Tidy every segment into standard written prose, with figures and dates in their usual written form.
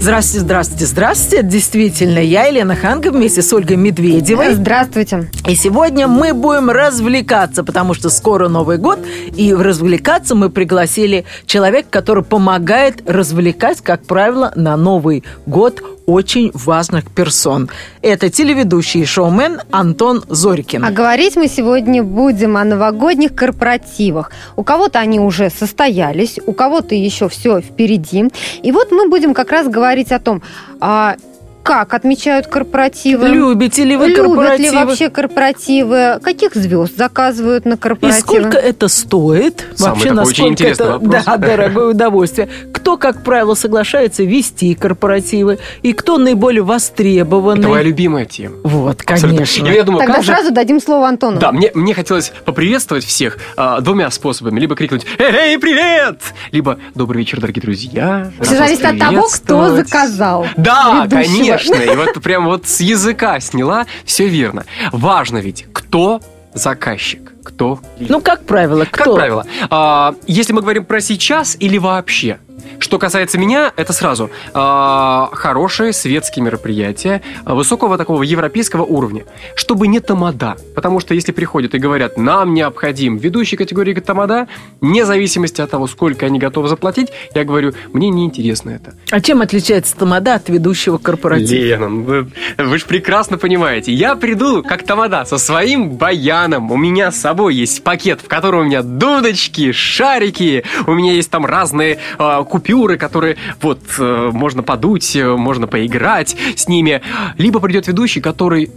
Здравствуйте, здравствуйте, здравствуйте. Действительно, я, Елена Ханга, вместе с Ольгой Медведевой. Здравствуйте. И сегодня мы будем развлекаться, потому что скоро Новый год, и развлекаться мы пригласили человека, который помогает развлекать, как правило, на Новый год очень важных персон. Это телеведущий и шоумен Антон Зорькин. А говорить мы сегодня будем о новогодних корпоративах. У кого-то они уже состоялись, у кого-то еще все впереди. И вот мы будем как раз говорить о том, как отмечают корпоративы? Любите ли вы корпоративы? Любят ли вообще корпоративы? Каких звезд заказывают на корпоративы? И сколько это стоит? Вообще, насколько это дорогое удовольствие? Кто, как правило, соглашается вести корпоративы? И кто наиболее востребованный? Это моя любимая тема. Вот, конечно. Я думаю, тогда сразу дадим слово Антону. Да, мне хотелось поприветствовать всех двумя способами. Либо крикнуть «Эй, привет!» Либо «Добрый вечер, дорогие друзья!» Все зависит от того, кто заказал. Да, конечно. И вот прям вот с языка сняла, все верно. Важно ведь, кто заказчик, кто... Ну, как правило, кто? Как правило. Если мы говорим про сейчас или вообще... Что касается меня, это сразу хорошие светские мероприятия высокого такого европейского уровня, чтобы не тамада. Потому что если приходят и говорят, нам необходим ведущий категории тамада, вне зависимости от того, сколько они готовы заплатить, я говорю, мне неинтересно это. А чем отличается тамада от ведущего корпоратива? Лена, вы же прекрасно понимаете. Я приду, как тамада, со своим баяном. У меня с собой есть пакет, в котором у меня дудочки, шарики. У меня есть там разные... купюры, которые вот можно подуть, можно поиграть с ними. Либо придет ведущий, который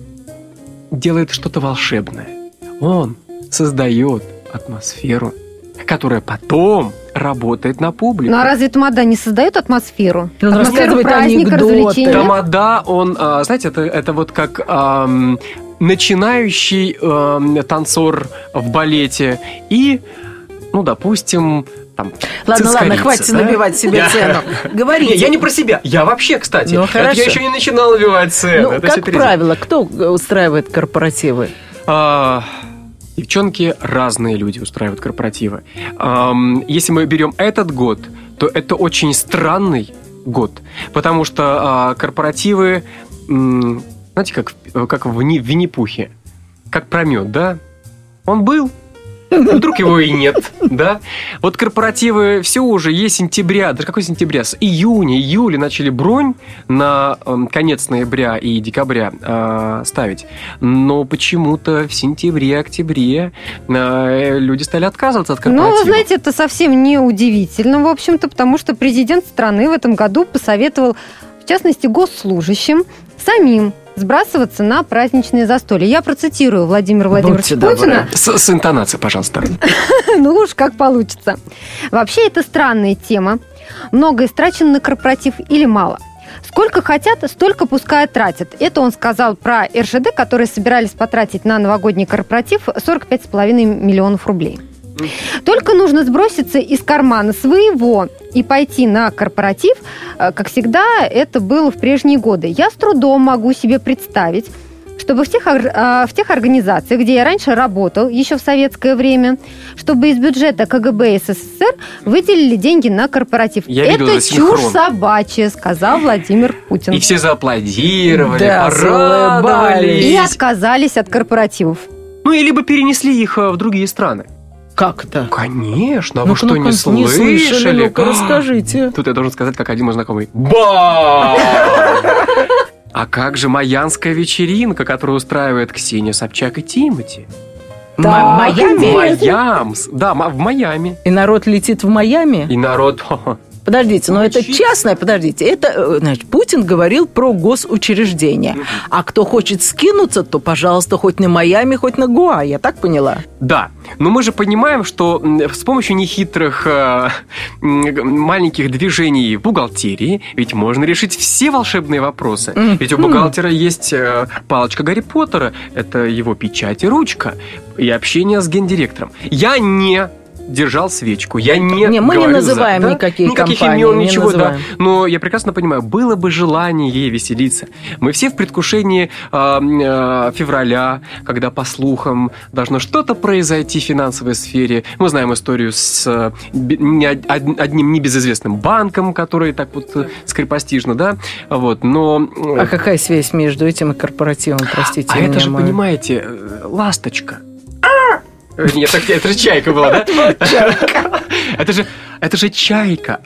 делает что-то волшебное. Он создает атмосферу, которая потом работает на публику. Ну а разве тамада не создает атмосферу? Он рассказывает праздник, развлечения. Тамада, он, знаете, это вот как... начинающий танцор в балете и, ну, допустим... Там, ладно, хватит набивать себе цену. Говорите. Я не про себя. Я вообще, кстати. Ну, это я еще не начинал набивать цену. Ну, как правило, кто устраивает корпоративы? Девчонки, разные люди устраивают корпоративы. Если мы берем этот год, то это очень странный год. Потому что корпоративы, знаете, как в Винни-Пухе. Как про мед, да? Он был. Вдруг его и нет, да? Вот корпоративы все уже есть сентября. Даже какой сентября? С июня начали бронь на конец ноября и декабря ставить. Но почему-то в сентябре, октябре люди стали отказываться от корпоратива. Ну, вы знаете, это совсем не удивительно, в общем-то, потому что президент страны в этом году посоветовал, в частности, госслужащим самим сбрасываться на праздничные застолья. Я процитирую Владимира Владимировича Путина. С интонацией, пожалуйста. Ну уж как получится. Вообще это странная тема. Много истрачено на корпоратив или мало? Сколько хотят, столько пускай тратят. Это он сказал про РЖД, которые собирались потратить на новогодний корпоратив 45,5 миллионов рублей. Только нужно сброситься из кармана своего и пойти на корпоратив, как всегда это было в прежние годы. Я с трудом могу себе представить, чтобы в тех организациях, где я раньше работал, еще в советское время, чтобы из бюджета КГБ и СССР выделили деньги на корпоратив. Это чушь собачья, сказал Владимир Путин. И все зааплодировали, порадовались. И отказались от корпоративов. Ну, и либо перенесли их в другие страны. Как-то. Конечно, а вы что, не слышали? Ну-ка, расскажите. Тут я должен сказать, как один мой знакомый. Ба! А как же майянская вечеринка, которую устраивает Ксения Собчак и Тимати? Да, Майамс. Да, в Майами. И народ летит в Майами? И народ... Подождите, но это частное, это, значит, Путин говорил про госучреждения. А кто хочет скинуться, то, пожалуйста, хоть на Майами, хоть на Гоа, я так поняла? Да, но мы же понимаем, что с помощью нехитрых маленьких движений в бухгалтерии ведь можно решить все волшебные вопросы. Ведь у бухгалтера есть палочка Гарри Поттера, это его печать и ручка, и общение с гендиректором. Я не... держал свечку. Я не мы говорю, не называем за, никакие да? никаких компаний, имен, ничего, да. Но я прекрасно понимаю, было бы желание ей веселиться. Мы все в предвкушении февраля, когда, по слухам, должно что-то произойти в финансовой сфере. Мы знаем историю с одним небезызвестным банком, который так вот скоропостижно, да? Вот, но... А какая связь между этим и корпоративом, простите? А это же, понимаете, ласточка. Нет, это же чайка была, да? Это же чайка.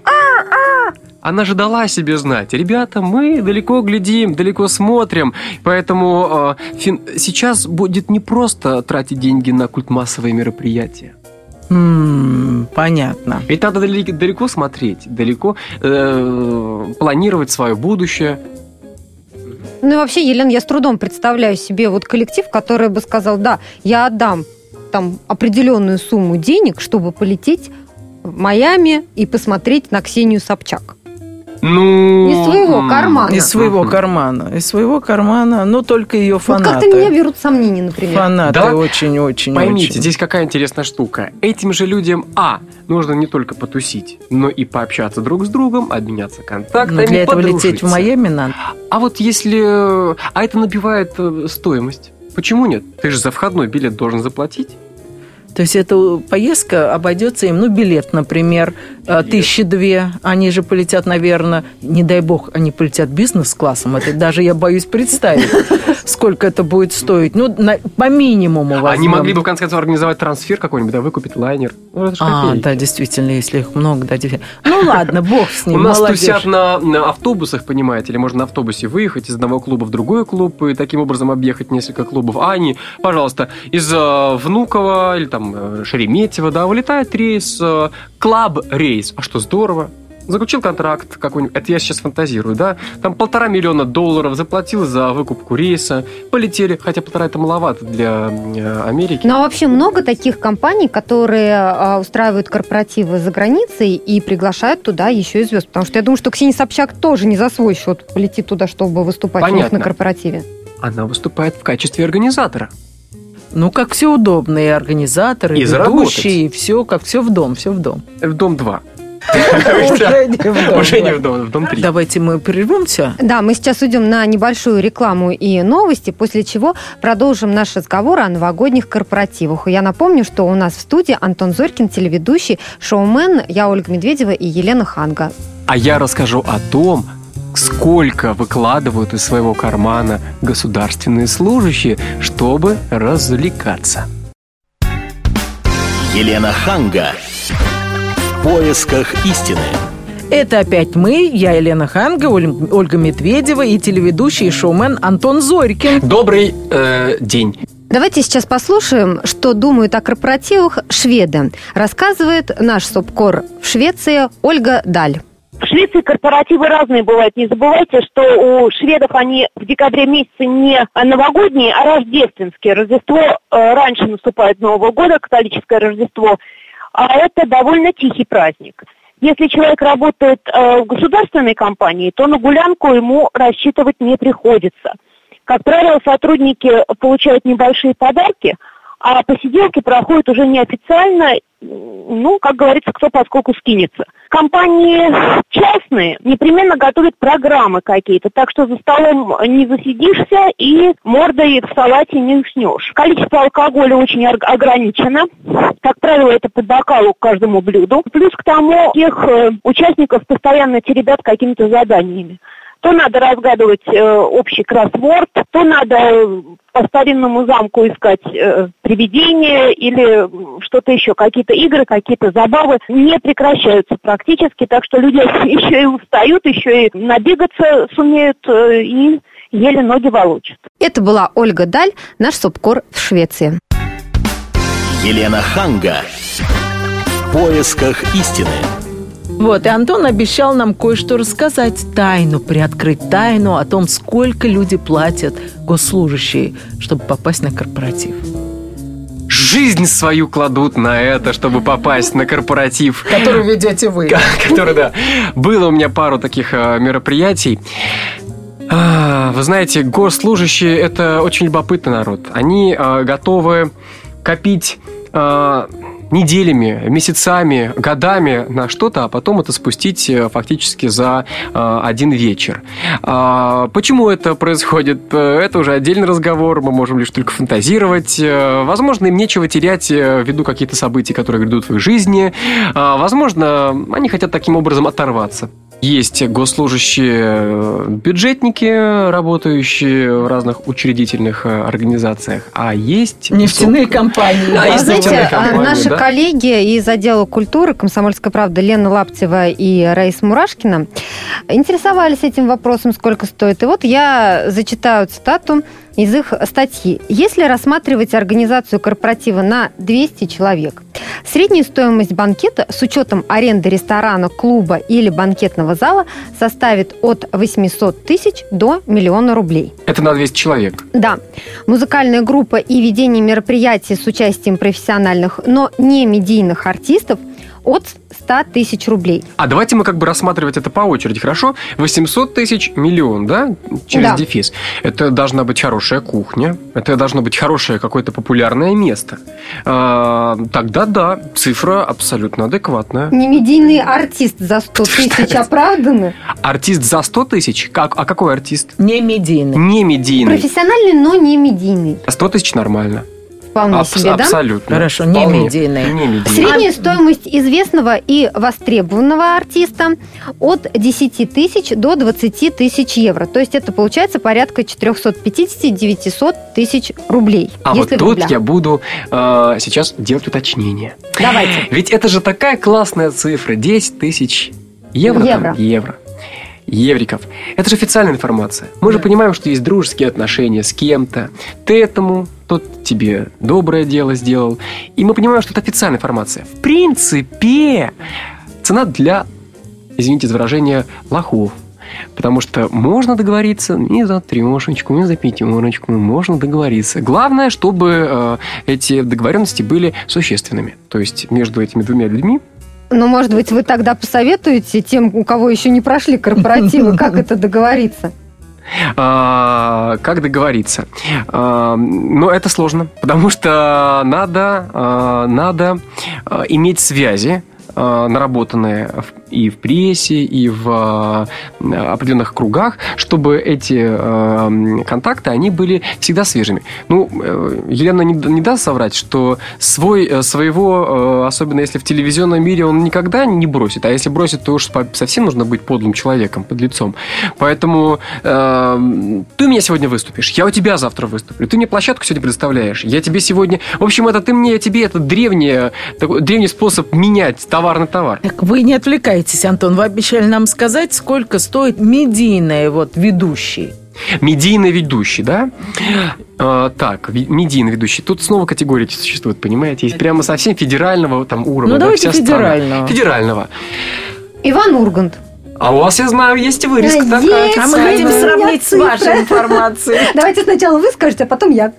Она же дала себе знать. Ребята, мы далеко глядим, далеко смотрим. Поэтому сейчас будет непросто тратить деньги на культмассовые мероприятия. Понятно. Ведь надо далеко смотреть, далеко планировать свое будущее. Ну и вообще, Елена, я с трудом представляю себе вот коллектив, который бы сказал, да, я отдам там определенную сумму денег, чтобы полететь в Майами и посмотреть на Ксению Собчак. Ну... Из своего кармана. Но только ее фанаты. Вот как-то меня берут сомнения, например. Фанаты очень-очень-очень. Да? Поймите, здесь какая интересная штука. Этим же людям, нужно не только потусить, но и пообщаться друг с другом, обменяться контактами, подружиться. Для этого лететь в Майами надо. А вот если... А это набивает стоимость. Почему нет? Ты же за входной билет должен заплатить. То есть эта поездка обойдется им, билет, например, 2000-2000. Они же полетят, наверное, не дай бог, они полетят бизнес-классом. Это даже я боюсь представить, сколько это будет стоить. По минимуму возьмем. Они могли бы, в конце концов, организовать трансфер какой-нибудь, да, выкупить лайнер. Да, действительно, если их много, да, действительно. Ладно, бог с ним, молодежь. У нас тусят на автобусах, понимаете, или можно на автобусе выехать из одного клуба в другой клуб и таким образом объехать несколько клубов. А они, пожалуйста, из Внуково или там Шереметьево, да, улетает рейс, клаб-рейс. А что, здорово. Заключил контракт какой-нибудь, это я сейчас фантазирую, да, там $1,5 миллиона заплатил за выкупку рейса, полетели, хотя 1,5 это маловато для Америки. Ну, а вообще много таких компаний, которые устраивают корпоративы за границей и приглашают туда еще и звезд, потому что я думаю, что Ксения Собчак тоже не за свой счет полетит туда, чтобы выступать у них на корпоративе. Она выступает в качестве организатора. Как все удобно, и организаторы, и ведущие, и все, как все в дом. В дом 2. Уже не в дом, в дом 3. Давайте мы прервемся. Да, мы сейчас уйдем на небольшую рекламу и новости, после чего продолжим наш разговор о новогодних корпоративах. Я напомню, что у нас в студии Антон Зорькин, телеведущий, шоумен, я Ольга Медведева и Елена Ханга. А я расскажу о том, сколько выкладывают из своего кармана государственные служащие, чтобы развлекаться. Елена Ханга. В поисках истины. Это опять мы, я Елена Ханга, Ольга Медведева и телеведущий и шоумен Антон Зорькин. Добрый день. Давайте сейчас послушаем, что думают о корпоративах шведы. Рассказывает наш субкор в Швеции Ольга Даль. В Швеции корпоративы разные бывают. Не забывайте, что у шведов они в декабре месяце не новогодние, а рождественские. Рождество раньше наступает Нового года, католическое Рождество. А это довольно тихий праздник. Если человек работает в государственной компании, то на гулянку ему рассчитывать не приходится. Как правило, сотрудники получают небольшие подарки, а посиделки проходят уже неофициально, как говорится, кто поскольку скинется. Компании частные непременно готовят программы какие-то, так что за столом не засидишься и мордой в салате не уснешь. Количество алкоголя очень ограничено. Как правило, это по бокалу к каждому блюду. Плюс к тому, всех участников постоянно теребят какими-то заданиями. То надо разгадывать общий кроссворд, то надо по старинному замку искать привидения или что-то еще. Какие-то игры, какие-то забавы не прекращаются практически, так что люди еще и устают, еще и набегаться сумеют и еле ноги волочат. Это была Ольга Даль, наш субкор в Швеции. Елена Ханга. В поисках истины. И Антон обещал нам кое-что рассказать, приоткрыть тайну о том, сколько люди платят госслужащие, чтобы попасть на корпоратив. Жизнь свою кладут на это, чтобы попасть на корпоратив. Который ведете вы. Который, да. Было у меня пару таких мероприятий. Вы знаете, госслужащие – это очень любопытный народ. Они готовы копить... неделями, месяцами, годами на что-то, а потом это спустить фактически за один вечер. Почему это происходит? Это уже отдельный разговор, мы можем лишь только фантазировать. Возможно, им нечего терять ввиду какие-то события, которые грядут в их жизни. Возможно, они хотят таким образом оторваться. Есть госслужащие, бюджетники, работающие в разных учредительных организациях, а есть... Нефтяные компании. А есть знаете, компании, наши коллеги из отдела культуры «Комсомольской правды» Лена Лаптева и Раис Мурашкина интересовались этим вопросом, сколько стоит. И вот я зачитаю цитату из их статьи. Если рассматривать организацию корпоратива на 200 человек, средняя стоимость банкета с учетом аренды ресторана, клуба или банкетного зала составит от 800 тысяч до 1 000 000 рублей. Это на 200 человек? Да. Музыкальная группа и ведение мероприятий с участием профессиональных, но не медийных артистов от 100 тысяч рублей. А давайте мы как бы рассматривать это по очереди, хорошо? 800 тысяч, 1 000 000, да? Через дефис. Это должна быть хорошая кухня, это должно быть хорошее какое-то популярное место. Тогда да, цифра абсолютно адекватная. Не медийный артист за 100 тысяч оправданы? Артист за 100 тысяч? А какой артист? Не медийный. Не медийный. Профессиональный, но не медийный. 100 тысяч нормально. Вполне себе, да? Абсолютно. Хорошо, не медийный. Средняя стоимость известного и востребованного артиста от 10 тысяч до 20 тысяч евро. То есть это получается порядка 450-900 тысяч рублей. А вот тут я буду сейчас делать уточнение. Давайте. Ведь это же такая классная цифра. 10 тысяч евро. Евро. Евриков. Это же официальная информация. Мы же понимаем, что есть дружеские отношения с кем-то. Ты этому, тот тебе доброе дело сделал. И мы понимаем, что это официальная информация. В принципе, цена для, извините за выражение, лохов. Потому что можно договориться не за 3-шечку, не за 5-шечку, можно договориться. Главное, чтобы эти договоренности были существенными. То есть между этими двумя людьми. Но, может быть, вы тогда посоветуете тем, у кого еще не прошли корпоративы, как это договориться? Как договориться? Но это сложно, потому что надо иметь связи, наработанные и в прессе, и в определенных кругах, чтобы эти контакты, они были всегда свежими. Ну, Елена не даст соврать, что своего, особенно если в телевизионном мире, он никогда не бросит. А если бросит, то уж совсем нужно быть подлым человеком, подлецом. Поэтому ты у меня сегодня выступишь, я у тебя завтра выступлю, ты мне площадку сегодня предоставляешь, я тебе сегодня... В общем, это ты мне, я тебе, это древний способ менять товар на товар. Так вы не отвлекаетесь, Антон. Вы обещали нам сказать, сколько стоит медийный ведущий. Медийный ведущий, да? Так, медийный ведущий. Тут снова категории существуют, понимаете? Есть прямо совсем федерального там уровня. Ну, давайте федерального. Федерального. Иван Ургант. А у вас, я знаю, есть вырезка такая. А мы хотим сравнить с вашей информацией. Давайте сначала вы скажете, а потом я.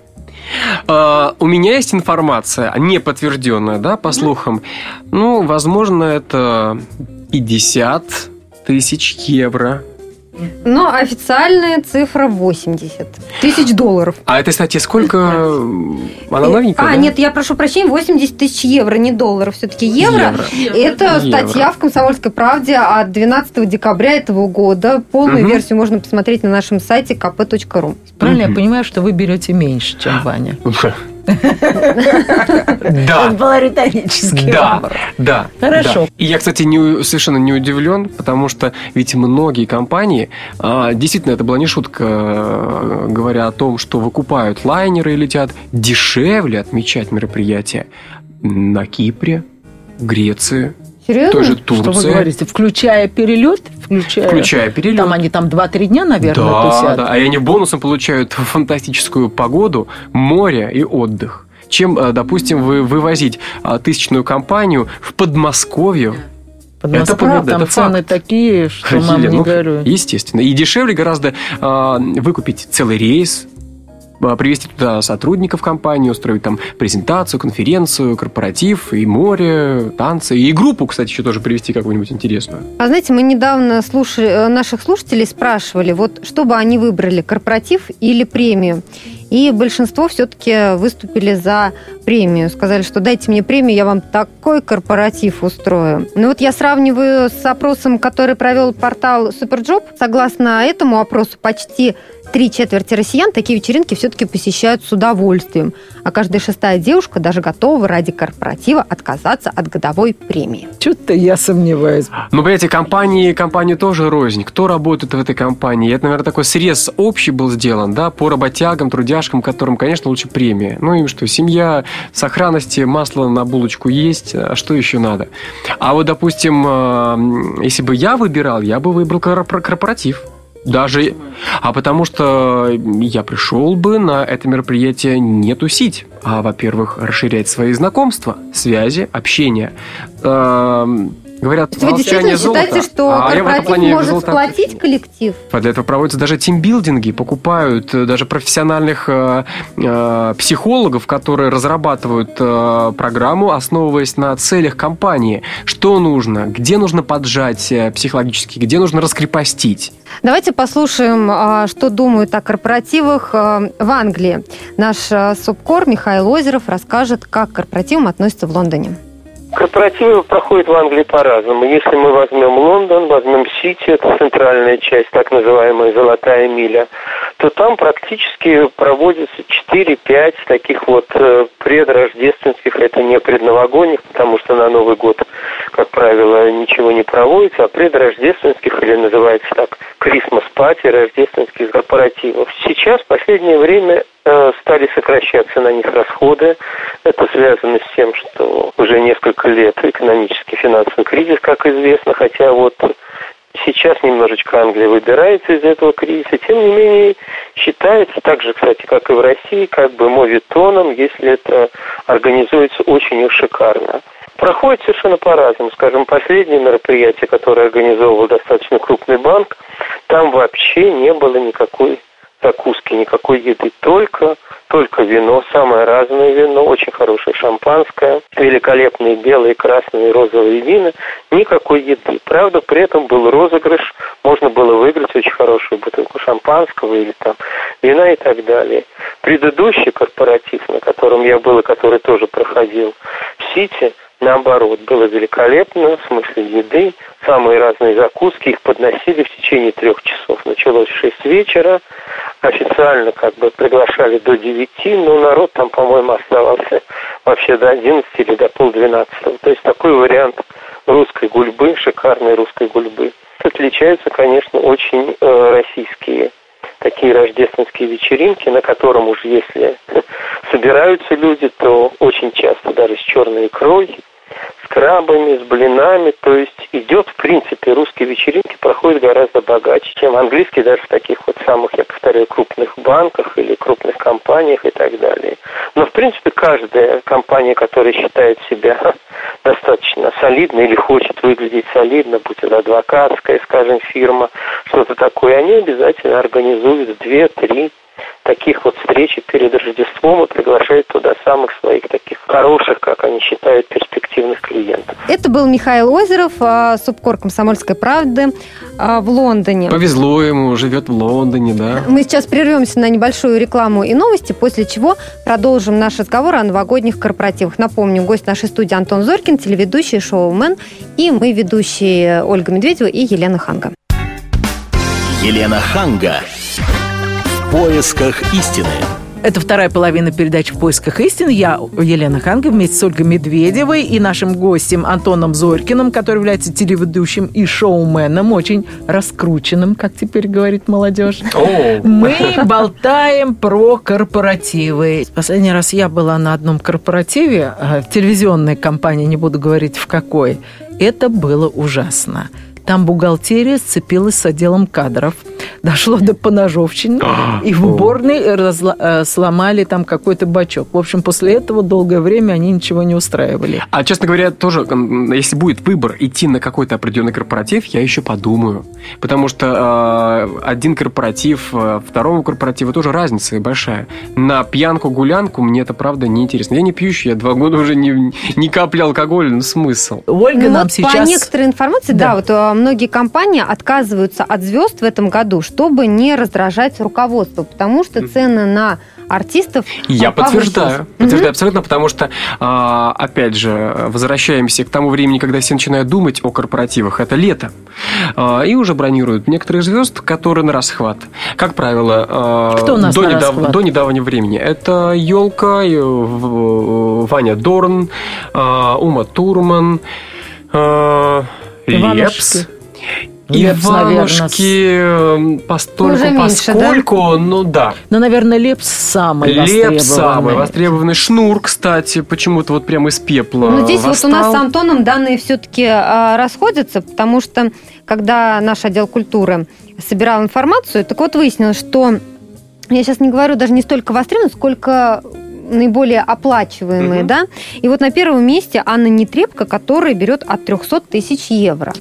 У меня есть информация, не подтвержденная, да, по слухам. Ну, возможно, это 50 тысяч евро. Но официальная цифра 80 тысяч долларов. А этой статье сколько? Она новенькая? Нет, я прошу прощения, 80 тысяч евро, не долларов, все-таки евро. Это статья в «Комсомольской правде» от 12 декабря этого года. Полную версию можно посмотреть на нашем сайте kp.ru. Правильно я понимаю, что вы берете меньше, чем Ваня? Да. Это был британический выбор. Да. Хорошо. И я, кстати, совершенно не удивлен, потому что ведь многие компании, действительно, это была не шутка, говоря о том, что выкупают лайнеры и летят, дешевле отмечать мероприятия на Кипре, Греции. Серьезно? Тоже Турция. Что вы говорите? Включая перелет? Включая перелет. Там они 2-3 дня, наверное, тусят. Да, а они бонусом получают фантастическую погоду, море и отдых. Чем, допустим, вы вывозить тысячную компанию в Подмосковье. Это правда, там это цены факт. Такие, что мам не горюет. Естественно. И дешевле гораздо выкупить целый рейс, привести туда сотрудников компании, устроить там презентацию, конференцию, корпоратив, и море, танцы, и группу, кстати, еще тоже привести какую-нибудь интересную. А знаете, мы недавно наших слушателей спрашивали, вот что бы они выбрали, корпоратив или премию. И большинство все-таки выступили за премию. Сказали, что дайте мне премию, я вам такой корпоратив устрою. Ну вот я сравниваю с опросом, который провел портал Superjob. Согласно этому опросу, почти 3/4 россиян такие вечеринки все-таки посещают с удовольствием. А каждая 6-я девушка даже готова ради корпоратива отказаться от годовой премии. Чего-то я сомневаюсь. Ну, понимаете, компании тоже рознь. Кто работает в этой компании? Это, наверное, такой срез общий был сделан, да, по работягам, трудяшкам, которым, конечно, лучше премия. Ну, им что, семья, сохранности, масло на булочку есть, а что еще надо? А вот, допустим, если бы я выбирал, я бы выбрал корпоратив. Даже, а потому что я пришел бы на это мероприятие не тусить, а, во-первых, расширять свои знакомства, связи, общение. Говорят, то есть вы действительно считаете, что корпоратив может сплотить коллектив? Для этого проводятся даже тимбилдинги, покупают даже профессиональных психологов, которые разрабатывают программу, основываясь на целях компании. Что нужно, где нужно поджать психологически, где нужно раскрепостить. Давайте послушаем, что думают о корпоративах в Англии. Наш субкор Михаил Озеров расскажет, как к корпоративам относятся в Лондоне. Корпоративы проходят в Англии по-разному. Если мы возьмем Лондон, возьмем Сити, это центральная часть, так называемая «Золотая миля», то там практически проводятся 4-5 таких вот предрождественских, это не предновогодних, потому что на Новый год, как правило, ничего не проводится, а предрождественских, или называется так, «Крисмас-пати», рождественских корпоративов. Сейчас, в последнее время, стали сокращаться на них расходы. Это связано с тем, что уже несколько лет экономический финансовый кризис, как известно, хотя вот сейчас немножечко Англия выбирается из этого кризиса, тем не менее считается, так же, кстати, как и в России, как бы моветоном, если это организуется очень уж шикарно. Проходит совершенно по-разному. Скажем, последнее мероприятие, которое организовывал достаточно крупный банк, там вообще не было никакой закуски, никакой еды, только вино, самое разное вино, очень хорошее шампанское, великолепные белые, красные, розовые вина, никакой еды. Правда, при этом был розыгрыш, можно было выиграть очень хорошую бутылку шампанского или там вина и так далее. Предыдущий корпоратив, на котором я был и который тоже проходил в Сити, наоборот, было великолепно, в смысле еды, самые разные закуски, их подносили в течение 3 часов. Началось в 6 вечера, официально как бы приглашали до 9, но народ там, по-моему, оставался вообще до 11 или до 11:30. То есть такой вариант русской гульбы, шикарной русской гульбы. Отличаются, конечно, очень российские такие рождественские вечеринки, на котором уж если собираются люди, то очень часто даже с черной икрой, с крабами, с блинами. То есть идет, в принципе, русские вечеринки проходят гораздо богаче, чем английские даже в таких вот самых, я повторяю, крупных банках или крупных компаниях и так далее. Но, в принципе, каждая компания, которая считает себя достаточно солидно или хочет выглядеть солидно, будь это адвокатская, скажем, фирма, что-то такое, они обязательно организуют 2-3 таких вот встреч перед Рождеством и приглашают туда самых своих таких хороших, как они считают, перспективных клиентов. Это был Михаил Озеров, субкор «Комсомольской правды» в Лондоне. Повезло ему, живет в Лондоне, да. Мы сейчас прервемся на небольшую рекламу и новости, после чего продолжим наш разговор о новогодних корпоративах. Напомню, гость нашей студии Антон Зорькин, телеведущий, шоумен, и мы ведущие Ольга Медведева и Елена Ханга. Елена Ханга. В поисках истины. Это вторая половина передачи «В поисках истины». Я, Елена Ханга, вместе с Ольгой Медведевой и нашим гостем Антоном Зорькиным, который является телеведущим и шоуменом, очень раскрученным, как теперь говорит молодежь. Мы болтаем про корпоративы. Последний раз я была на одном корпоративе, телевизионной компании, не буду говорить в какой. Это было ужасно. Там бухгалтерия сцепилась с отделом кадров. Дошло до поножовщины, и в уборной сломали там какой-то бачок. В общем, после этого долгое время они ничего не устраивали. А, честно говоря, тоже, если будет выбор идти на какой-то определенный корпоратив, я еще подумаю. Потому что один корпоратив, второму корпоративу тоже разница большая. На пьянку-гулянку мне это, правда, неинтересно. Я не пьющий, я 2 года уже не капли алкоголя, ну смысл. Ольга, ну, нам вот сейчас... По некоторой информации, да, вот... Многие компании отказываются от звезд в этом году, чтобы не раздражать руководство, потому что цены на артистов. Я подтверждаю абсолютно, потому что, опять же, возвращаемся к тому времени, когда все начинают думать о корпоративах. Это лето. И уже бронируют некоторые звезды, которые на расхват. Как правило, до недавнего времени. Это Ёлка, Ваня Дорн, Ума Турман, Лепс. Иванушки, поскольку, ну да. Но, наверное, Лепс самый востребованный. Лепс самый востребованный. Шнур, кстати, почему-то вот прямо из пепла. Ну, здесь восстал. Вот у нас с Антоном данные все-таки расходятся, потому что, когда наш отдел культуры собирал информацию, так вот выяснилось, что, я сейчас не говорю даже не столько востребованный, сколько наиболее оплачиваемые, да. И вот на первом месте Анна Нетребко, которая берет от 300 тысяч евро.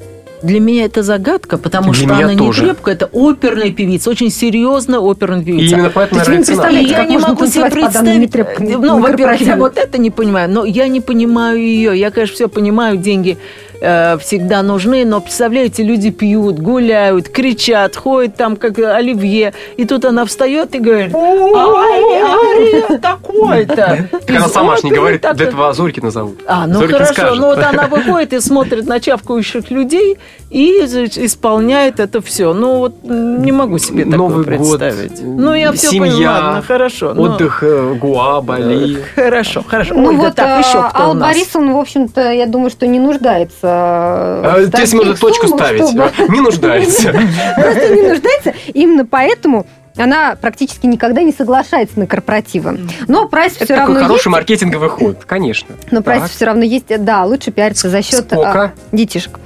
Для меня это загадка, потому что Анна Нетребко – это оперная певица, очень серьезная оперная певица. И именно поэтому она представляет, я не могу себе представить. Ну, во-первых, я вот это не понимаю, но я не понимаю ее. Я, конечно, все понимаю, деньги всегда нужны, но, представляете, люди пьют, гуляют, кричат, ходят там, как оливье, и тут она встает и говорит: «Ай, такой-то!» Она сама же не говорит, для этого Зорькина зовут. А, ну хорошо, но вот она выходит и смотрит на чавкающих людей и исполняет это все. Ну вот не могу себе такое представить. Ну я все понимаю, хорошо. Отдых, Гуа, Бали. Хорошо, хорошо. Ну вот Алла Борисовна, в общем-то, я думаю, что не нуждается. Здесь можно точку ставить. Чтобы... Не нуждается. Просто не нуждается. Именно поэтому она практически никогда не соглашается на корпоративы. Но прайс все равно есть. Это такой хороший маркетинговый ход, конечно. Но прайс все равно есть. Да, лучше пиариться за счет детишек.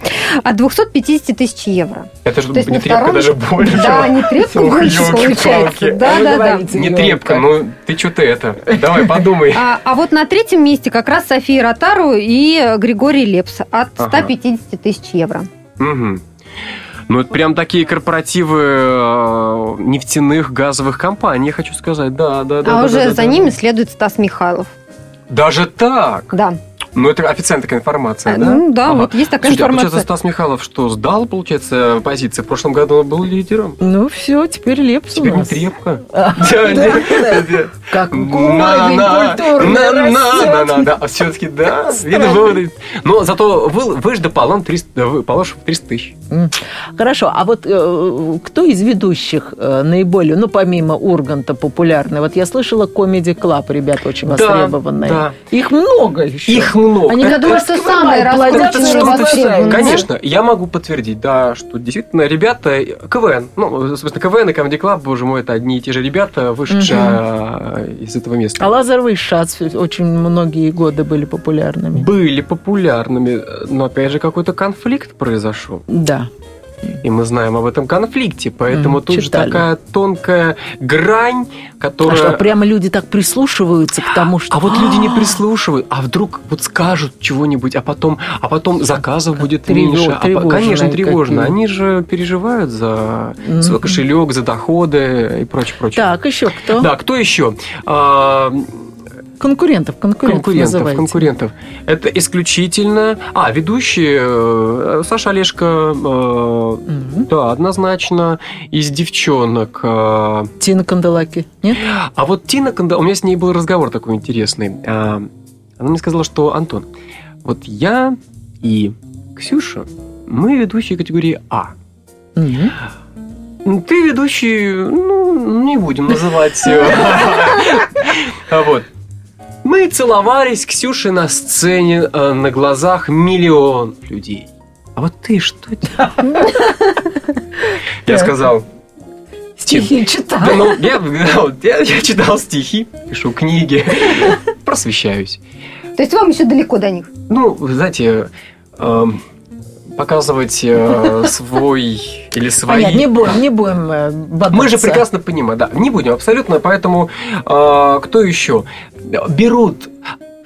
От 250 тысяч евро. Это же Нетребко даже больше. Да, Нетребко больше получается. Да. Нетребко, ну ты что-то это. Давай, подумай. А вот на третьем месте как раз София Ротару и Григорий Лепс от 150 тысяч евро. Угу. Ну, это прям такие корпоративы нефтяных, газовых компаний, я хочу сказать. Да. А уже за ними следует Стас Михайлов. Даже так? Да. Ну, это официальная такая информация, да? Ну, да, вот есть такая информация. Получается, Стас Михайлов что, сдал, получается, позиции? В прошлом году он был лидером. Ну, все, теперь Лепс у нас. Теперь Нетребко. Как уровень культурный растет. Все-таки, да. Но зато выждал полон 300 тысяч. Хорошо, а вот кто из ведущих наиболее, ну, помимо Урганта, популярный? Вот я слышала, Comedy Club, ребята, очень востребованные. Их много еще. Они, я думаю, что самые расплодятся. Конечно, я могу подтвердить, да, что действительно ребята КВН, ну, собственно, КВН и Comedy Club, боже мой, это одни и те же ребята, вышедшие из этого места. А Лазарев и Шац очень многие годы были популярными. Но, опять же, какой-то конфликт произошел. Да. И мы знаем об этом конфликте, поэтому тут же такая тонкая грань, которая... А что, прямо люди так прислушиваются к тому, что... А вот люди не прислушивают, а вдруг вот скажут чего-нибудь, а потом заказов будет меньше. Конечно, тревожно. Они же переживают за свой кошелек, за доходы и прочее. Так, еще кто? Да, кто еще? Конкурентов. Это исключительно... ведущие. Саша Олежка, да, однозначно. Из девчонок. Тина Кандалаки, нет? А вот Тина Кандалаки... У меня с ней был разговор такой интересный. Она мне сказала, что, Антон, вот я и Ксюша, мы ведущие категории А. Ты ведущий... Ну, не будем называть ее. Вот. Мы целовались, Ксюша, на сцене, на глазах миллион людей. А вот ты что делаешь? Я сказал... Стихи читал. Да, ну, я читал стихи, пишу книги, просвещаюсь. То есть вам еще далеко до них? Ну, знаете... Показывать свой или свои... Понятно, не будем бодаться. Мы же прекрасно понимаем, да. Не будем, абсолютно. Поэтому кто еще? Берут...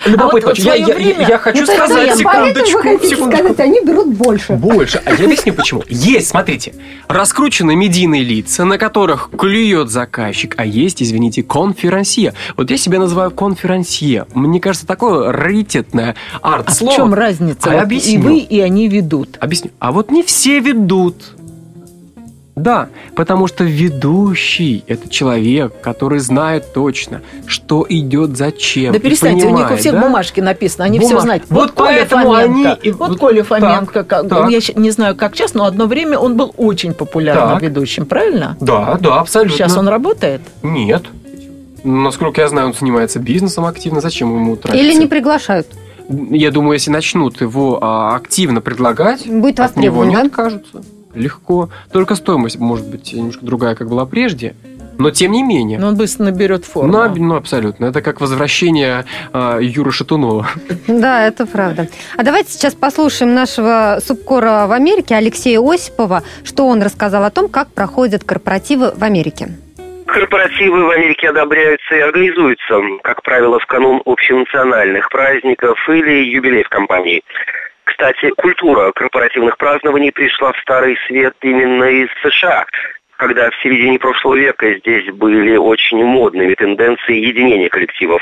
Любопытно. Вот я хочу сказать, секундочку. Они берут больше. А я объясню, почему. Есть, смотрите, раскручены медийные лица, на которых клюет заказчик, а есть, извините, конферансье. Вот я себя называю конферансье. Мне кажется, такое раритетное арт-слово. А в чем разница? Вот и вы, и они ведут. Объясню. А вот не все ведут. Да, потому что ведущий – это человек, который знает точно, что идет зачем. Да перестаньте, у них у всех бумажки написано, они все знают. Вот Коля Фоменко, я не знаю, как сейчас, но одно время он был очень популярным ведущим, правильно? Да, да, абсолютно. Сейчас он работает? Нет. Насколько я знаю, он занимается бизнесом активно, зачем ему тратиться? Или не приглашают. Я думаю, если начнут его активно предлагать, будет от него не откажутся. Легко. Только стоимость, может быть, немножко другая, как была прежде, но тем не менее. Но он быстро наберет форму. Ну, абсолютно. Это как возвращение Юры Шатунова. Да, это правда. А давайте сейчас послушаем нашего субкора в Америке Алексея Осипова, что он рассказал о том, как проходят корпоративы в Америке. Корпоративы в Америке одобряются и организуются, как правило, в канун общенациональных праздников или юбилеев компании. Кстати, культура корпоративных празднований пришла в Старый Свет именно из США, когда в середине прошлого века здесь были очень модными тенденции единения коллективов.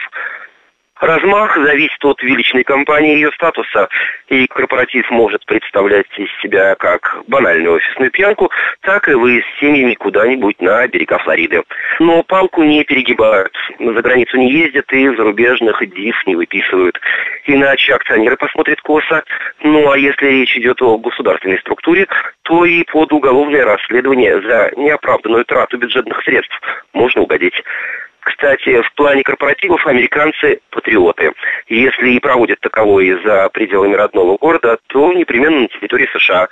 Размах зависит от величной компании и ее статуса, и корпоратив может представлять из себя как банальную офисную пьянку, так и вы с семьями куда-нибудь на берега Флориды. Но палку не перегибают, за границу не ездят и зарубежных див не выписывают. Иначе акционеры посмотрят косо, ну а если речь идет о государственной структуре, то и под уголовное расследование за неоправданную трату бюджетных средств можно угодить. Кстати, в плане корпоративов американцы – патриоты. Если и проводят таковое за пределами родного города, то непременно на территории США.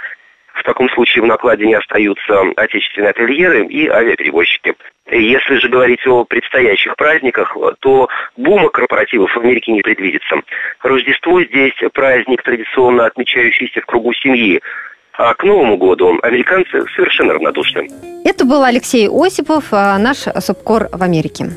В таком случае в накладе не остаются отечественные ательеры и авиаперевозчики. Если же говорить о предстоящих праздниках, то бума корпоративов в Америке не предвидится. Рождество здесь праздник, традиционно отмечающийся в кругу семьи. А к Новому году американцы совершенно равнодушны. Это был Алексей Осипов, наш субкор в Америке.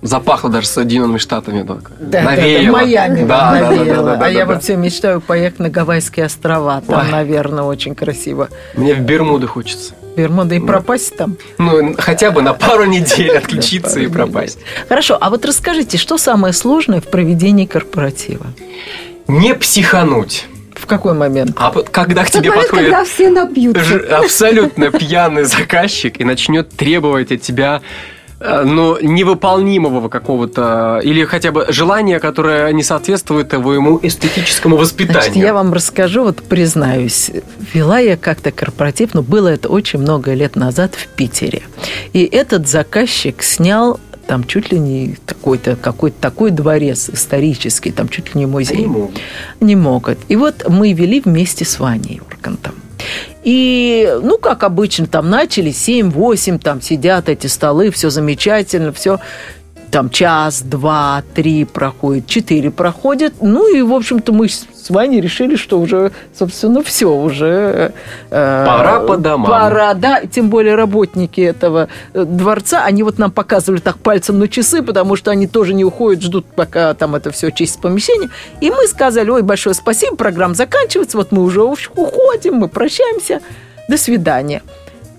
Запахло даже Соединенными Штатами только. Да, навеяло. Да, Майами. Да. А я вот все мечтаю поехать на Гавайские острова. Там, наверное, очень красиво. Мне в Бермуды хочется. Бермуды и пропасть там? Ну, хотя бы на пару недель отключиться и пропасть. Хорошо, а вот расскажите, что самое сложное в проведении корпоратива? Не психануть. В какой момент? А когда к тебе подходит... когда все напьются. Абсолютно пьяный заказчик и начнет требовать от тебя... но невыполнимого какого-то, или хотя бы желания, которое не соответствует твоему эстетическому воспитанию. Значит, я вам расскажу, вот признаюсь, вела я как-то корпоратив, но было это очень много лет назад в Питере. И этот заказчик снял там чуть ли не какой-то такой дворец исторический, там чуть ли не музей. Не могут. И вот мы вели вместе с Ваней Ургантом. И, ну, как обычно, там начали 7-8, там сидят эти столы, все замечательно, все, там час, два, три проходит, четыре проходит. Ну, и, в общем-то, мы с Ваней решили, что уже, собственно, все, уже... пора по домам. Пора, да, тем более работники этого дворца, они вот нам показывали так пальцем на часы, потому что они тоже не уходят, ждут, пока там это все чистит помещение. И мы сказали, ой, большое спасибо, программа заканчивается, вот мы уже уходим, мы прощаемся, до свидания.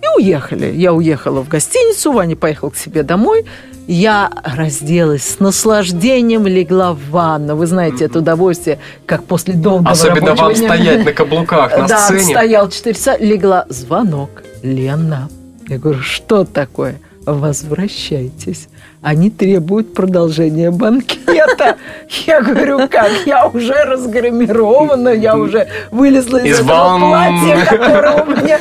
И уехали. Я уехала в гостиницу, Ваня поехал к себе домой. Я разделась с наслаждением, легла в ванну. Вы знаете, это удовольствие, как после долгого рабочего дня. Особенно вам стоять на каблуках на сцене. Да, стоял 4 часа, легла. Звонок. Лена. Я говорю, что такое? Возвращайтесь. Они требуют продолжения банкета. Я говорю, как? Я уже разгримирована, я уже вылезла из этого платья, которое у меня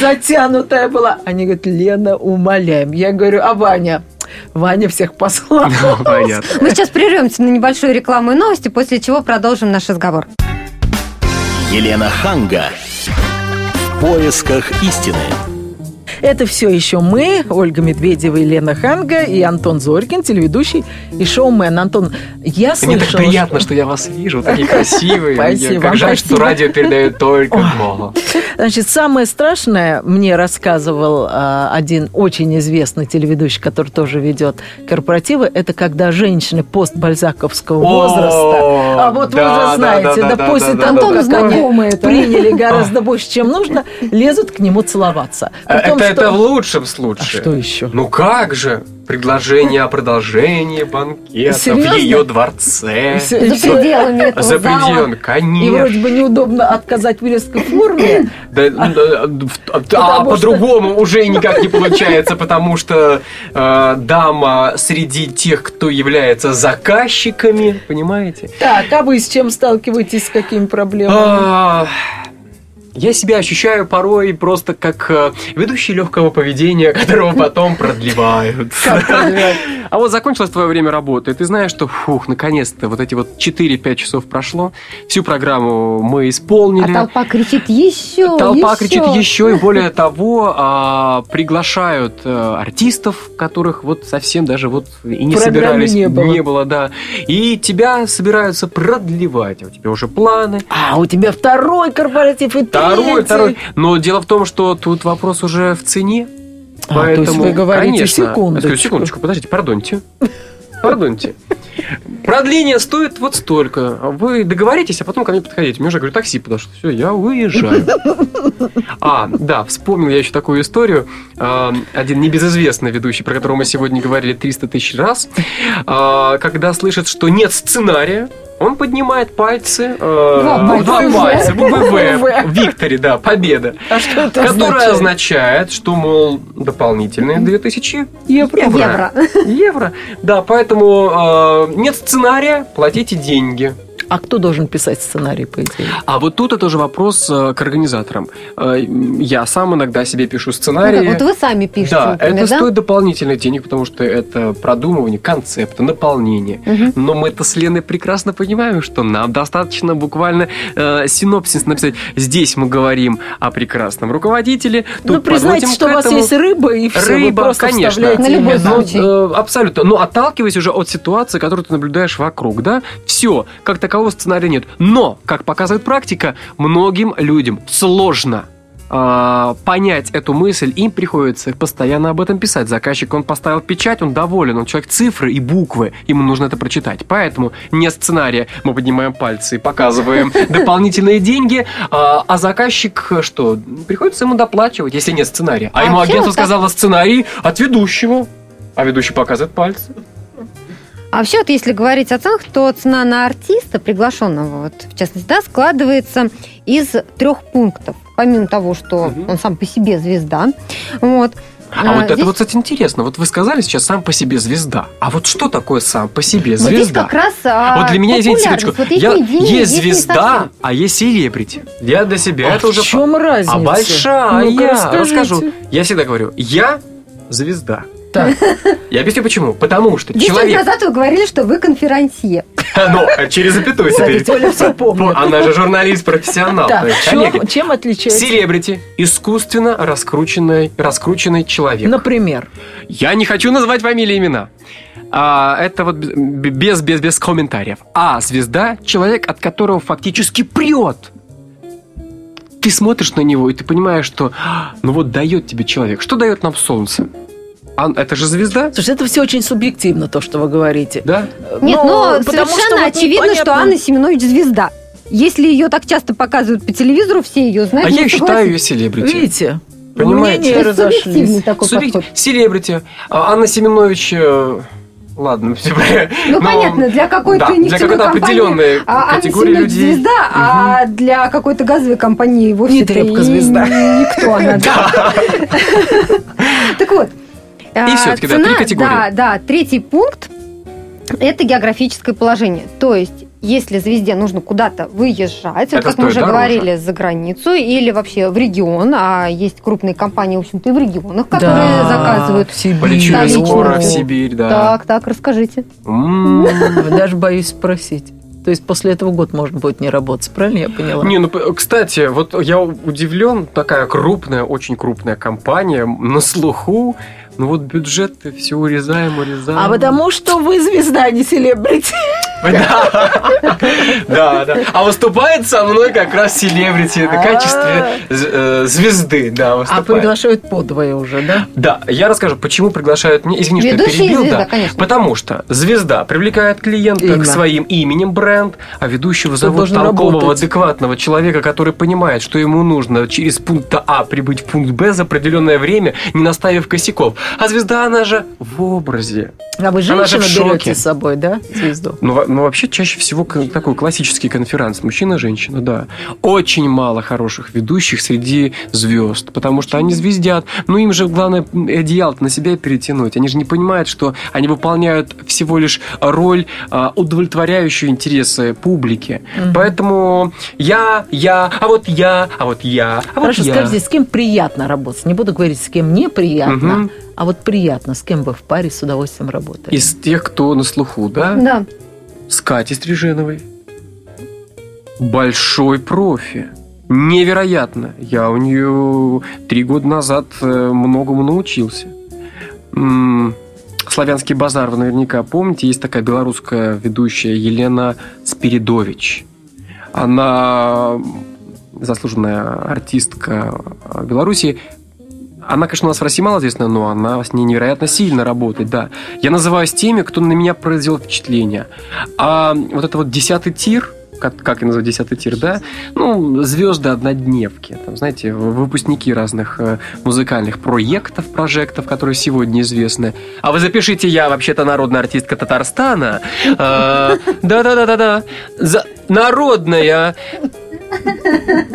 затянутое было. Они говорят, Лена, умоляем. Я говорю, а Ваня всех послал. Мы сейчас прервемся на небольшую рекламу и новости, после чего продолжим наш разговор. Елена Ханга. В поисках истины. Это все еще мы, Ольга Медведева, Елена Ханга и Антон Зорькин, телеведущий и шоумен. Антон, я слышала... Мне так приятно, что я вас вижу, такие красивые. Спасибо. Как жаль, что радио передает только мало. Значит, самое страшное мне рассказывал один очень известный телеведущий, который тоже ведет корпоративы, это когда женщины постбальзаковского возраста, а вот вы уже знаете, допустим, Антону знакомые приняли гораздо больше, чем нужно, лезут к нему целоваться. Это в лучшем случае. А что еще? Ну как же? предложение о продолжении банкета. Серьезно? В ее дворце. За пределами этого зала. За пределами, конечно. И вроде бы неудобно отказать в резкой форме. А по-другому уже никак не получается, потому что дама среди тех, кто является заказчиками, понимаете? Так, а вы с чем сталкиваетесь, с какими проблемами? Я себя ощущаю порой просто как ведущий легкого поведения, которого потом продлевают. А вот закончилось твое время работы, и ты знаешь, что, наконец-то, вот эти вот 4-5 часов прошло, всю программу мы исполнили. А толпа кричит еще, и более того, приглашают артистов, которых вот совсем даже вот и не собирались, не было, да. И тебя собираются продлевать, у тебя уже планы. А у тебя второй корпоратив и Второй. Но дело в том, что тут вопрос уже в цене. Поэтому, то есть вы говорите, конечно, секундочку, подождите, пардоньте. Продление стоит вот столько. Вы договоритесь, а потом ко мне подходите. Мне уже, говорю, такси подошло. Все, я уезжаю. Да, вспомнил я еще такую историю. Один небезызвестный ведущий, про которого мы сегодня говорили 300 тысяч раз, когда слышит, что нет сценария, он поднимает пальцы, два пальца, буквы В, Виктори, да, победа, которая означает, что, мол, дополнительные 2000 евро. Да, поэтому нет сценария, платите деньги. А кто должен писать сценарий, по идее? А вот тут это уже вопрос к организаторам. Я сам иногда себе пишу сценарии. Вот вы сами пишете, да, например, это стоит дополнительных денег, потому что это продумывание концепта, наполнение. Угу. Но мы-то с Леной прекрасно понимаем, что нам достаточно буквально синопсис написать. Здесь мы говорим о прекрасном руководителе. Ну, признайте, что у вас есть рыба, и все, вы просто вставляете. На любой случай. Абсолютно. Но отталкиваясь уже от ситуации, которую ты наблюдаешь вокруг, да, все, как таково сценария нет. Но, как показывает практика, многим людям сложно понять эту мысль. Им приходится постоянно об этом писать. Заказчик, он поставил печать, он доволен, он человек цифры и буквы, ему нужно это прочитать. Поэтому не сценария. Мы поднимаем пальцы и показываем дополнительные деньги, а заказчик что? Приходится ему доплачивать, если нет сценария. А ему агентство сказало сценарий от ведущего, а ведущий показывает пальцы. А вообще, вот, если говорить о ценах, то цена на артиста, приглашенного, вот, в частности, да, складывается из 3 пунктов. Помимо того, что он сам по себе звезда. Вот. А вот здесь... это вот, кстати, интересно. Вот вы сказали сейчас «сам по себе звезда». А вот что такое «сам по себе звезда»? Вот здесь как раз вот для меня, извините, секундочку. Вот есть звезда, а есть селебрити. Я для себя это уже... А в чем разница? А большая. Ну-ка, расскажу. Я всегда говорю, я звезда. Так. Я объясню, почему. Потому что 10 человек... 10 лет назад вы говорили, что вы конферансье. Ну, через запятую теперь. Оля все помнит. Она же журналист-профессионал. Чем отличается? Селебрити. Искусственно раскрученный человек. Например? Я не хочу называть фамилии и имена. Это вот без комментариев. А звезда – человек, от которого фактически прет. Ты смотришь на него, и ты понимаешь, что... Ну вот дает тебе человек. Что дает нам солнце? Это же звезда. Слушай, это все очень субъективно, то, что вы говорите. Да? Нет, но совершенно что очевидно, непонятно, что Анна Семенович звезда. Если ее так часто показывают по телевизору, все ее знают. А я считаю ее селебрити. Видите? Понимаете? Мнения разошлись. Селебрити. Анна Семенович... Ладно, все. Ну, понятно, для какой-то нефтяной компании Анна Семенович звезда, а для какой-то газовой компании вовсе не тряпка звезда. Никто она. Так вот. И все-таки, да, 3 категории. Да, 3-й пункт – это географическое положение. То есть, если звезде нужно куда-то выезжать, вот, как мы уже говорили, за границу или вообще в регион, а есть крупные компании, в общем-то, и в регионах, которые заказывают. Полечу я скоро в Сибирь, да. Так, расскажите. Даже боюсь спросить. То есть после этого год можно будет не работать, правильно я поняла? Кстати, вот я удивлен, такая крупная, очень крупная компания на слуху, бюджет все урезаем. А потому что вы звезда, не селебрити. Да. А выступает со мной как раз селебрити в качестве звезды. Да, выступает. А приглашают подвое уже, да? Да. Я расскажу, почему приглашают. Извини, что я перебил. Да, потому что звезда привлекает клиента к своим именем, бренд, а ведущего зовут толкового, адекватного человека, который понимает, что ему нужно через пункт А прибыть в пункт Б за определенное время, не наставив косяков. А звезда, она же в образе. А вы женщину берете с собой, да, звезду? Ну, вообще, чаще всего такой классический конферанс. Мужчина-женщина, да. Очень мало хороших ведущих среди звезд, потому что они звездят. Но им же главное одеяло-то на себя перетянуть. Они же не понимают, что они выполняют всего лишь роль, удовлетворяющую интересы публики. Угу. Поэтому я. Хорошо, скажите, с кем приятно работать? Не буду говорить, с кем неприятно. Угу. А вот приятно, с кем вы в паре с удовольствием работаете? Из тех, кто на слуху, да? Да. С Катей Стриженовой. Большой профи. Невероятно. Я у нее 3 года назад многому научился. Славянский базар, вы наверняка помните. Есть такая белорусская ведущая Елена Спиридович. Она заслуженная артистка Беларуси. Она, конечно, у нас в России мало известна, но она с ней невероятно сильно работает, да. Я называюсь теми, кто на меня произвел впечатление. А вот это вот 10-й тир, как я называю 10-й тир, да? Ну, звезды однодневки, там, знаете, выпускники разных музыкальных прожектов, которые сегодня известны. А вы запишите, я вообще-то народная артистка Татарстана. Да-да-да-да-да. Народная...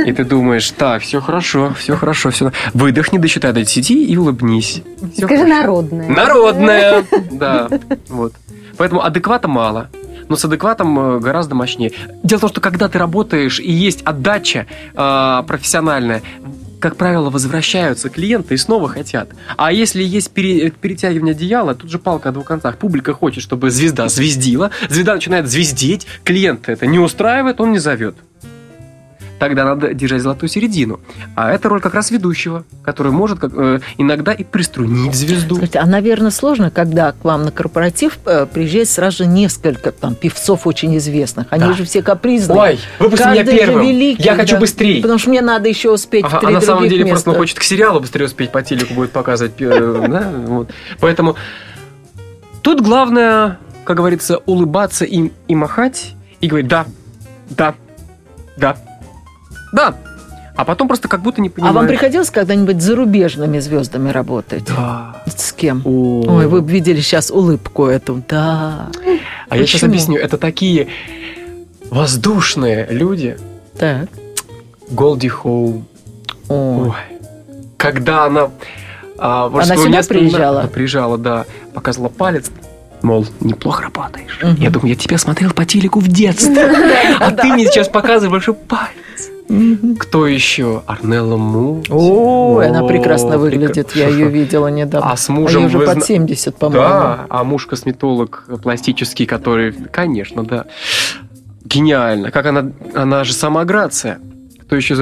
И ты думаешь, так, все хорошо. Выдохни, досчитай до 10 и улыбнись. Скажи, народная. Народная, да. Вот. Поэтому адеквата мало, но с адекватом гораздо мощнее. Дело в том, что когда ты работаешь и есть отдача профессиональная, как правило, возвращаются клиенты и снова хотят. А если есть перетягивание одеяла, тут же палка о двух концах. Публика хочет, чтобы звезда звездила, звезда начинает звездеть, клиент это не устраивает, он не зовет. Тогда надо держать золотую середину. А это роль как раз ведущего, который может иногда и приструнить звезду. Слушайте, а, наверное, сложно, когда к вам на корпоратив приезжает сразу же несколько там певцов очень известных. Они же все капризные. Ой, выпусти меня первым. Великий, я хочу быстрее. Потому что мне надо еще успеть в 3 других места. А на самом деле просто он хочет к сериалу быстрее успеть, по телеку будет показывать. Поэтому тут главное, как говорится, улыбаться им и махать, и говорить да. А потом просто как будто не понимаешь. А вам приходилось когда-нибудь с зарубежными звездами работать? Да. С кем? Ой, вы видели сейчас улыбку эту. Да. А почему? Я сейчас объясню. Это такие воздушные люди. Так. Голди Хоу. Ой. Когда она... вот она сюда приезжала? Она приезжала, да. Показывала палец. Мол, неплохо работаешь. Угу. Я думаю, я тебя смотрел по телеку в детстве. А ты мне сейчас показываешь палец. Кто еще? Арнелла Му. Ой, она прекрасно выглядит. Я ее видела недавно. А с мужем... Ей уже под 70, по-моему. Да, а муж косметолог пластический, который... Конечно, да. Гениально. Как она же сама грация. Кто еще?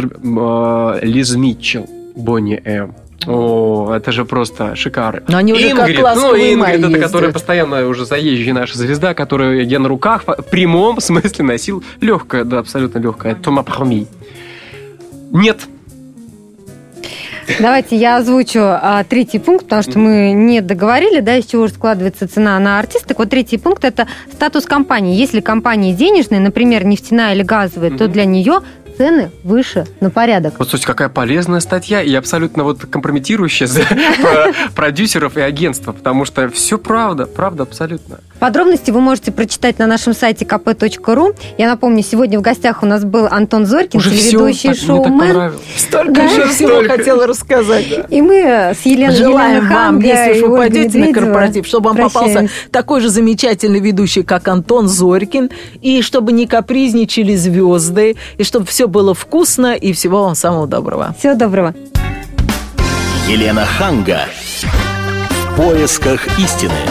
Лиз Митчелл, Бонни М. О, это же просто шикары. Но они уже Ингрид, как Ингрид, это ездят. Которая постоянно уже заезжая наша звезда, которую я на руках в прямом смысле носил. Легкая, да, абсолютно легкая. Тома Парми. Нет. Давайте я озвучу 3-й пункт, потому что мы не договорили, да, из чего же складывается цена на артисток. Вот 3-й пункт – это статус компании. Если компания денежная, например, нефтяная или газовая, то для нее... цены выше на порядок. Вот, слушайте, какая полезная статья и абсолютно вот компрометирующая за продюсеров и агентства, потому что все правда абсолютно. Подробности вы можете прочитать на нашем сайте kp.ru. Я напомню, сегодня в гостях у нас был Антон Зорькин, телеведущий шоумен. Столько же всего хотела рассказать. И мы с Еленой Ханга, если вы упадете на корпоратив, чтобы вам попался такой же замечательный ведущий, как Антон Зорькин, и чтобы не капризничали звезды, и чтобы все было вкусно, и всего вам самого доброго. Всего доброго. Елена Ханга. В поисках истины.